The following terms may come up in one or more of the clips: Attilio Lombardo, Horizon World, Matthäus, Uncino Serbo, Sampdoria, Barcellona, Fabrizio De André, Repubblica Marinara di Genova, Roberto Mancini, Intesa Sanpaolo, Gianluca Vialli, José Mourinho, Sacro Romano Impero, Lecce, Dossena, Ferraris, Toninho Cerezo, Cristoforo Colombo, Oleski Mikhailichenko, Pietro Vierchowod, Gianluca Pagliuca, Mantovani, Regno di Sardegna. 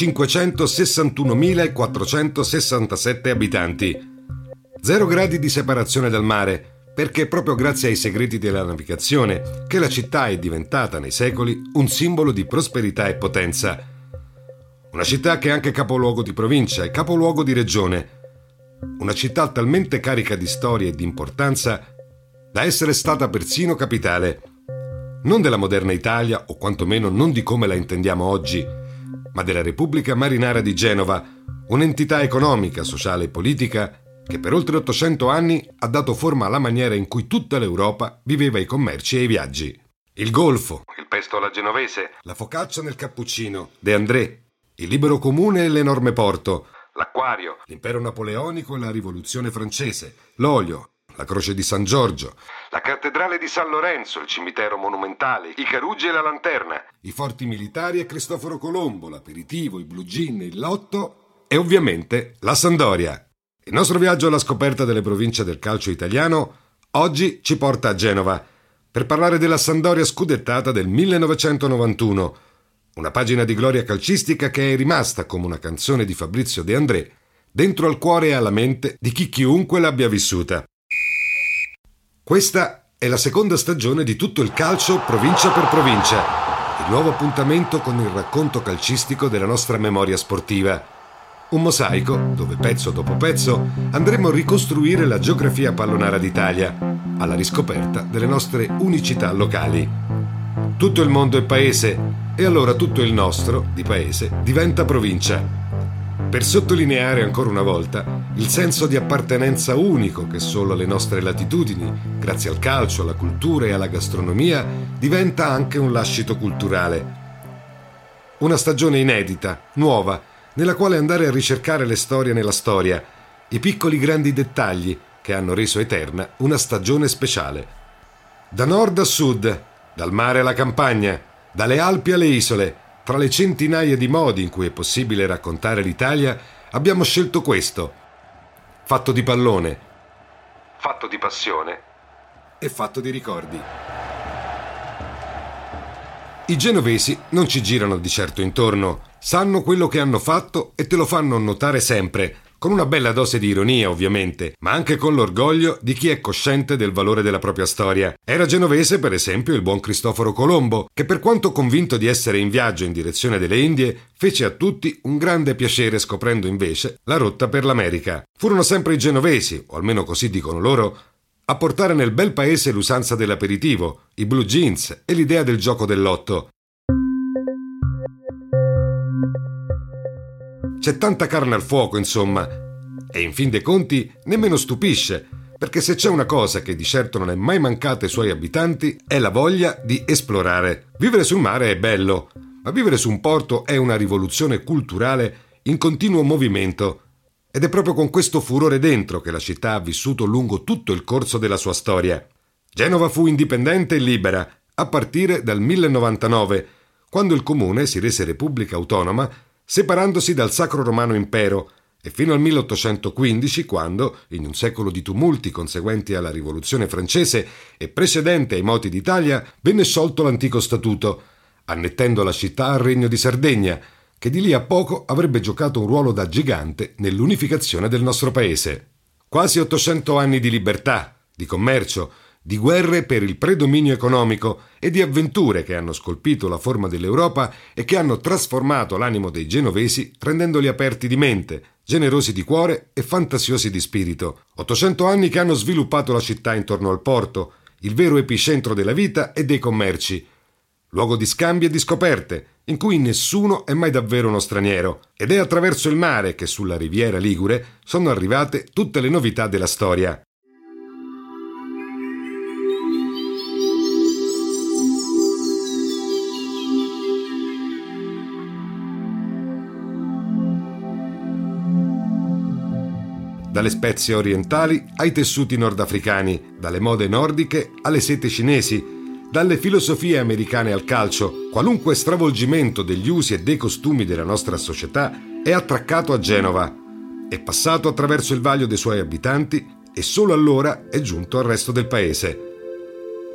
(561.467 abitanti, 0 gradi di separazione dal mare, perché è proprio grazie ai segreti della navigazione che la città è diventata nei secoli un simbolo di prosperità e potenza. Una città che è anche capoluogo di provincia e capoluogo di regione. Una città talmente carica di storia e di importanza da essere stata persino capitale, non della moderna Italia o quantomeno non di come la intendiamo oggi, ma della Repubblica Marinara di Genova, un'entità economica, sociale e politica che per oltre 800 anni ha dato forma alla maniera in cui tutta l'Europa viveva i commerci e i viaggi. Il golfo, il pesto alla genovese, la focaccia nel cappuccino, De André, il libero comune e l'enorme porto, l'acquario, l'impero napoleonico e la rivoluzione francese, l'olio, la croce di San Giorgio, la cattedrale di San Lorenzo, il cimitero monumentale, i Caruggi e la Lanterna, i forti militari e Cristoforo Colombo, l'aperitivo, i blue jean, il lotto e ovviamente la Sampdoria. Il nostro viaggio alla scoperta delle province del calcio italiano oggi ci porta a Genova per parlare della Sampdoria scudettata del 1991, una pagina di gloria calcistica che è rimasta come una canzone di Fabrizio De André dentro al cuore e alla mente di chi chiunque l'abbia vissuta. Questa è la seconda stagione di Tutto il calcio provincia per provincia, il nuovo appuntamento con il racconto calcistico della nostra memoria sportiva. Un mosaico dove pezzo dopo pezzo andremo a ricostruire la geografia pallonara d'Italia, alla riscoperta delle nostre unicità locali. Tutto il mondo è paese e allora tutto il nostro di paese diventa provincia. Per sottolineare ancora una volta il senso di appartenenza unico che solo alle nostre latitudini, grazie al calcio, alla cultura e alla gastronomia, diventa anche un lascito culturale. Una stagione inedita, nuova, nella quale andare a ricercare le storie nella storia, i piccoli grandi dettagli che hanno reso eterna una stagione speciale. Da nord a sud, dal mare alla campagna, dalle Alpi alle isole, tra le centinaia di modi in cui è possibile raccontare l'Italia, abbiamo scelto questo. Fatto di pallone, fatto di passione e fatto di ricordi. I genovesi non ci girano di certo intorno, sanno quello che hanno fatto e te lo fanno notare sempre, con una bella dose di ironia ovviamente, ma anche con l'orgoglio di chi è cosciente del valore della propria storia. Era genovese per esempio il buon Cristoforo Colombo, che per quanto convinto di essere in viaggio in direzione delle Indie, fece a tutti un grande piacere scoprendo invece la rotta per l'America. Furono sempre i genovesi, o almeno così dicono loro, a portare nel bel paese l'usanza dell'aperitivo, i blue jeans e l'idea del gioco dell'otto. C'è tanta carne al fuoco, insomma, e in fin dei conti nemmeno stupisce, perché se c'è una cosa che di certo non è mai mancata ai suoi abitanti è la voglia di esplorare. Vivere sul mare è bello, ma vivere su un porto è una rivoluzione culturale in continuo movimento, ed è proprio con questo furore dentro che la città ha vissuto lungo tutto il corso della sua storia. Genova fu indipendente e libera a partire dal 1099, quando il comune si rese repubblica autonoma, separandosi dal Sacro Romano Impero, e fino al 1815, quando, in un secolo di tumulti conseguenti alla Rivoluzione francese e precedente ai moti d'Italia, venne sciolto l'antico statuto, annettendo la città al Regno di Sardegna, che di lì a poco avrebbe giocato un ruolo da gigante nell'unificazione del nostro paese. Quasi 800 anni di libertà, di commercio, di guerre per il predominio economico e di avventure che hanno scolpito la forma dell'Europa e che hanno trasformato l'animo dei genovesi rendendoli aperti di mente, generosi di cuore e fantasiosi di spirito. 800 anni che hanno sviluppato la città intorno al porto, il vero epicentro della vita e dei commerci, luogo di scambi e di scoperte, in cui nessuno è mai davvero uno straniero, ed è attraverso il mare che sulla riviera ligure sono arrivate tutte le novità della storia. dalle spezie orientali ai tessuti nordafricani, dalle mode nordiche alle sete cinesi, dalle filosofie americane al calcio. Qualunque stravolgimento degli usi e dei costumi della nostra società è attraccato a Genova, è passato attraverso il vaglio dei suoi abitanti e solo allora è giunto al resto del paese.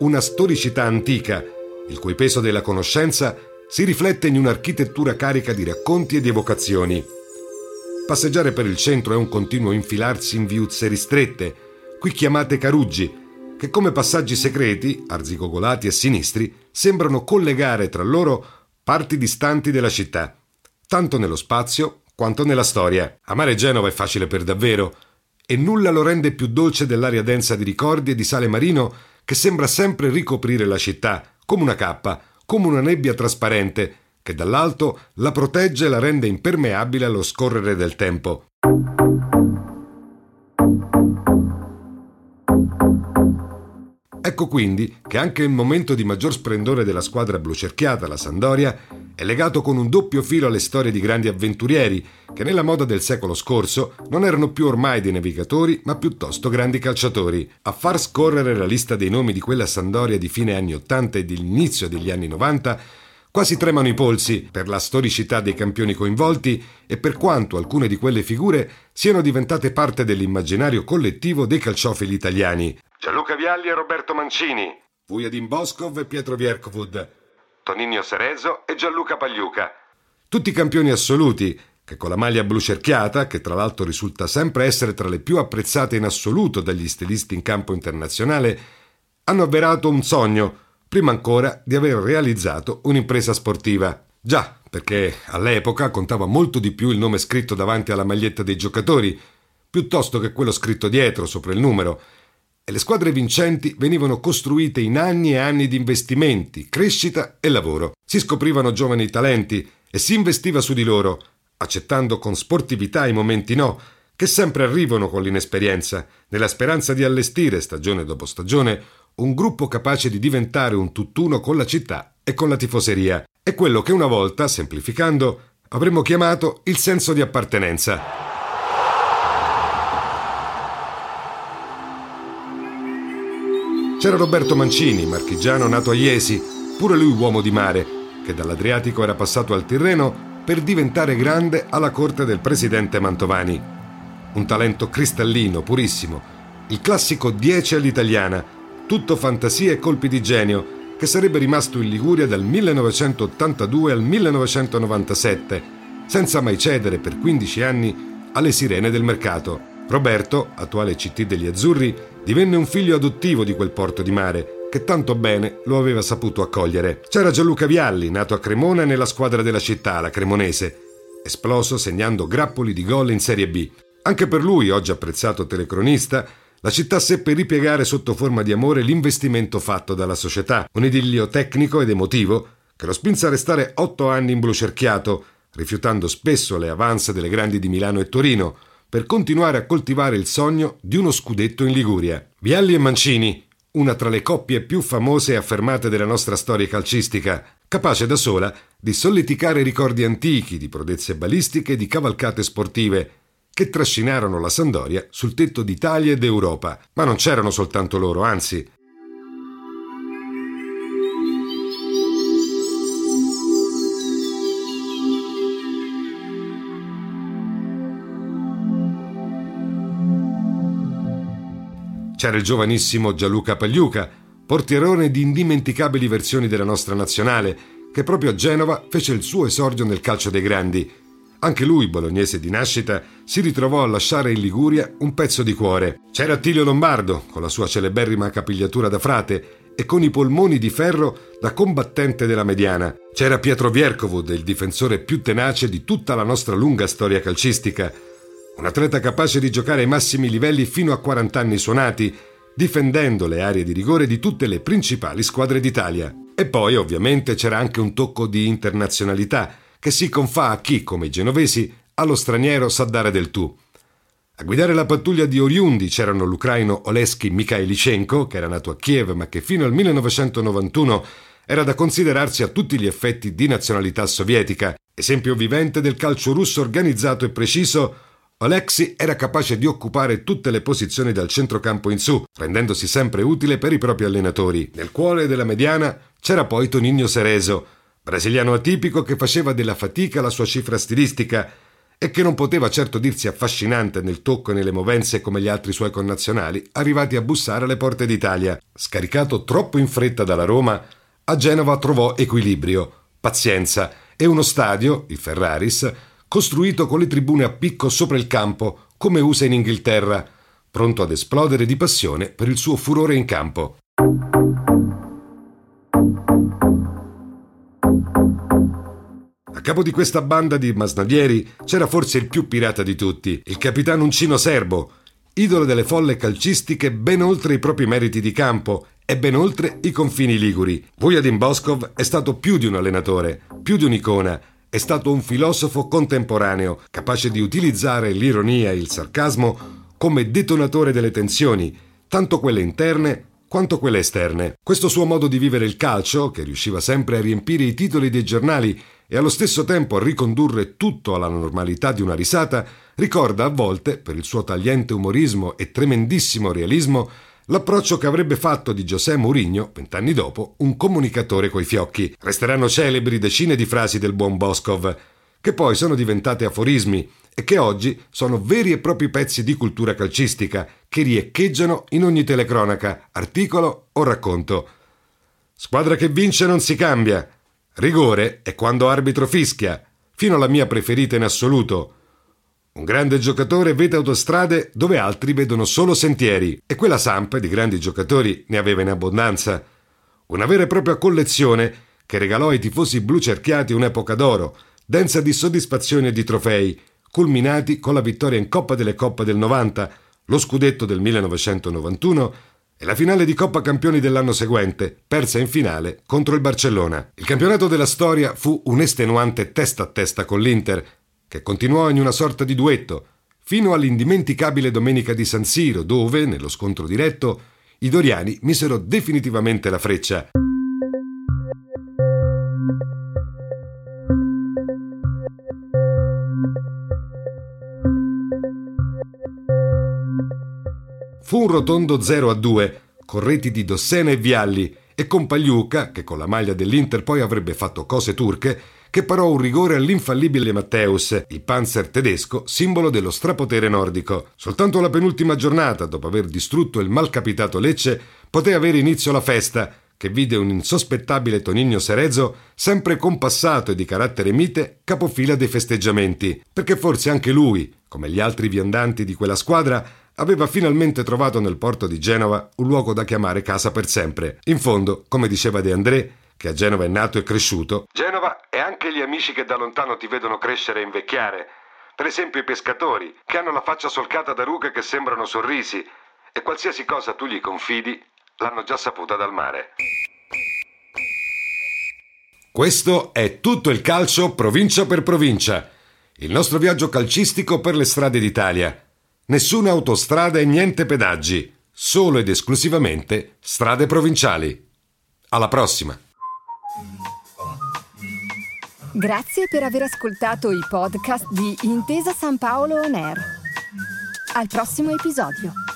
Una storicità antica, il cui peso della conoscenza si riflette in un'architettura carica di racconti e di evocazioni. Passeggiare per il centro è un continuo infilarsi in viuzze ristrette, qui chiamate caruggi, che come passaggi secreti, arzigogolati e sinistri, sembrano collegare tra loro parti distanti della città, tanto nello spazio quanto nella storia. Amare Genova è facile per davvero, e nulla lo rende più dolce dell'aria densa di ricordi e di sale marino che sembra sempre ricoprire la città, come una cappa, come una nebbia trasparente, che dall'alto la protegge e la rende impermeabile allo scorrere del tempo. Ecco quindi che anche il momento di maggior splendore della squadra blucerchiata, la Sampdoria, è legato con un doppio filo alle storie di grandi avventurieri che nella moda del secolo scorso non erano più ormai dei navigatori ma piuttosto grandi calciatori. A far scorrere la lista dei nomi di quella Sampdoria di fine anni 80 e dell'inizio degli anni 90 quasi tremano i polsi per la storicità dei campioni coinvolti e per quanto alcune di quelle figure siano diventate parte dell'immaginario collettivo dei calciofili italiani. Gianluca Vialli e Roberto Mancini, Vujadin Boskov e Pietro Vierchowod, Toninho Cerezo e Gianluca Pagliuca. Tutti campioni assoluti che con la maglia blucerchiata, che tra l'altro risulta sempre essere tra le più apprezzate in assoluto dagli stilisti in campo internazionale, hanno avverato un sogno, prima ancora di aver realizzato un'impresa sportiva. Già, perché all'epoca contava molto di più il nome scritto davanti alla maglietta dei giocatori, piuttosto che quello scritto dietro, sopra il numero, e le squadre vincenti venivano costruite in anni e anni di investimenti, crescita e lavoro. Si scoprivano giovani talenti e si investiva su di loro, accettando con sportività i momenti no, che sempre arrivano con l'inesperienza, nella speranza di allestire, stagione dopo stagione, un gruppo capace di diventare un tutt'uno con la città e con la tifoseria. È quello che una volta, semplificando, avremmo chiamato il senso di appartenenza. C'era Roberto Mancini, marchigiano nato a Iesi, pure lui uomo di mare, che dall'Adriatico era passato al Tirreno per diventare grande alla corte del presidente Mantovani. Un talento cristallino, purissimo, il classico 10 all'italiana, tutto fantasia e colpi di genio, che sarebbe rimasto in Liguria dal 1982 al 1997, senza mai cedere per 15 anni alle sirene del mercato. Roberto, attuale CT degli Azzurri, divenne un figlio adottivo di quel porto di mare, che tanto bene lo aveva saputo accogliere. C'era Gianluca Vialli, nato a Cremona nella squadra della città, la Cremonese, esploso segnando grappoli di gol in Serie B. Anche per lui, oggi apprezzato telecronista, la città seppe ripiegare sotto forma di amore l'investimento fatto dalla società, un idillio tecnico ed emotivo che lo spinse a restare 8 anni in blucerchiato, rifiutando spesso le avance delle grandi di Milano e Torino, per continuare a coltivare il sogno di uno scudetto in Liguria. Vialli e Mancini, una tra le coppie più famose e affermate della nostra storia calcistica, capace da sola di solleticare ricordi antichi di prodezze balistiche e di cavalcate sportive che trascinarono la Sampdoria sul tetto d'Italia ed Europa. Ma non c'erano soltanto loro, anzi. C'era il giovanissimo Gianluca Pagliuca, portierone di indimenticabili versioni della nostra nazionale, che proprio a Genova fece il suo esordio nel calcio dei grandi. Anche lui, bolognese di nascita, si ritrovò a lasciare in Liguria un pezzo di cuore. C'era Attilio Lombardo, con la sua celeberrima capigliatura da frate e con i polmoni di ferro da combattente della mediana. C'era Pietro Vierchowod, il difensore più tenace di tutta la nostra lunga storia calcistica, un atleta capace di giocare ai massimi livelli fino a 40 anni suonati, difendendo le aree di rigore di tutte le principali squadre d'Italia. E poi, ovviamente, c'era anche un tocco di internazionalità che si confà a chi, come i genovesi, allo straniero sa dare del tu. A guidare la pattuglia di oriundi c'erano l'ucraino Oleski Mikhailichenko, che era nato a Kiev ma che fino al 1991 era da considerarsi a tutti gli effetti di nazionalità sovietica, esempio vivente del calcio russo organizzato e preciso, Oleksi era capace di occupare tutte le posizioni dal centrocampo in su, rendendosi sempre utile per i propri allenatori. Nel cuore della mediana c'era poi Toninho Cerezo, brasiliano atipico che faceva della fatica la sua cifra stilistica e che non poteva certo dirsi affascinante nel tocco e nelle movenze come gli altri suoi connazionali arrivati a bussare alle porte d'Italia. Scaricato troppo in fretta dalla Roma, a Genova trovò equilibrio, pazienza e uno stadio, il Ferraris, costruito con le tribune a picco sopra il campo, come usa in Inghilterra, pronto ad esplodere di passione per il suo furore in campo. A capo di questa banda di masnadieri c'era forse il più pirata di tutti, il capitano Uncino Serbo, idolo delle folle calcistiche ben oltre i propri meriti di campo e ben oltre i confini liguri. Vujadin Boskov è stato più di un allenatore, più di un'icona. È stato un filosofo contemporaneo, capace di utilizzare l'ironia e il sarcasmo come detonatore delle tensioni, tanto quelle interne quanto quelle esterne. Questo suo modo di vivere il calcio, che riusciva sempre a riempire i titoli dei giornali e allo stesso tempo a ricondurre tutto alla normalità di una risata, ricorda a volte, per il suo tagliente umorismo e tremendissimo realismo, l'approccio che avrebbe fatto di José Mourinho, 20 anni dopo, un comunicatore coi fiocchi. Resteranno celebri decine di frasi del buon Boskov, che poi sono diventate aforismi e che oggi sono veri e propri pezzi di cultura calcistica che riecheggiano in ogni telecronaca, articolo o racconto. Squadra che vince non si cambia. Rigore è quando arbitro fischia, fino alla mia preferita in assoluto. Un grande giocatore vede autostrade dove altri vedono solo sentieri, e quella Samp di grandi giocatori ne aveva in abbondanza. Una vera e propria collezione che regalò ai tifosi blucerchiati un'epoca d'oro, densa di soddisfazioni e di trofei, culminati con la vittoria in Coppa delle Coppe del 90, lo scudetto del 1991 e la finale di Coppa Campioni dell'anno seguente, persa in finale contro il Barcellona. Il campionato della storia fu un estenuante testa a testa con l'Inter, che continuò in una sorta di duetto, fino all'indimenticabile domenica di San Siro, dove, nello scontro diretto, i doriani misero definitivamente la freccia. Fu un rotondo 0-2, con reti di Dossena e Vialli, e con Pagliuca, che con la maglia dell'Inter poi avrebbe fatto cose turche, che parò un rigore all'infallibile Matthäus, il panzer tedesco, simbolo dello strapotere nordico. Soltanto la penultima giornata, dopo aver distrutto il malcapitato Lecce, poté avere inizio la festa, che vide un insospettabile Toninho Cerezo, sempre compassato e di carattere mite, capofila dei festeggiamenti, perché forse anche lui, come gli altri viandanti di quella squadra, aveva finalmente trovato nel porto di Genova un luogo da chiamare casa per sempre. In fondo, come diceva De André, che a Genova è nato e cresciuto, Genova è anche gli amici che da lontano ti vedono crescere e invecchiare. Per esempio i pescatori, che hanno la faccia solcata da rughe che sembrano sorrisi, e qualsiasi cosa tu gli confidi, l'hanno già saputa dal mare. Questo è tutto il calcio provincia per provincia, il nostro viaggio calcistico per le strade d'Italia. Nessuna autostrada e niente pedaggi, solo ed esclusivamente strade provinciali. Alla prossima! Grazie per aver ascoltato i podcast di Intesa Sanpaolo On Air. Al prossimo episodio.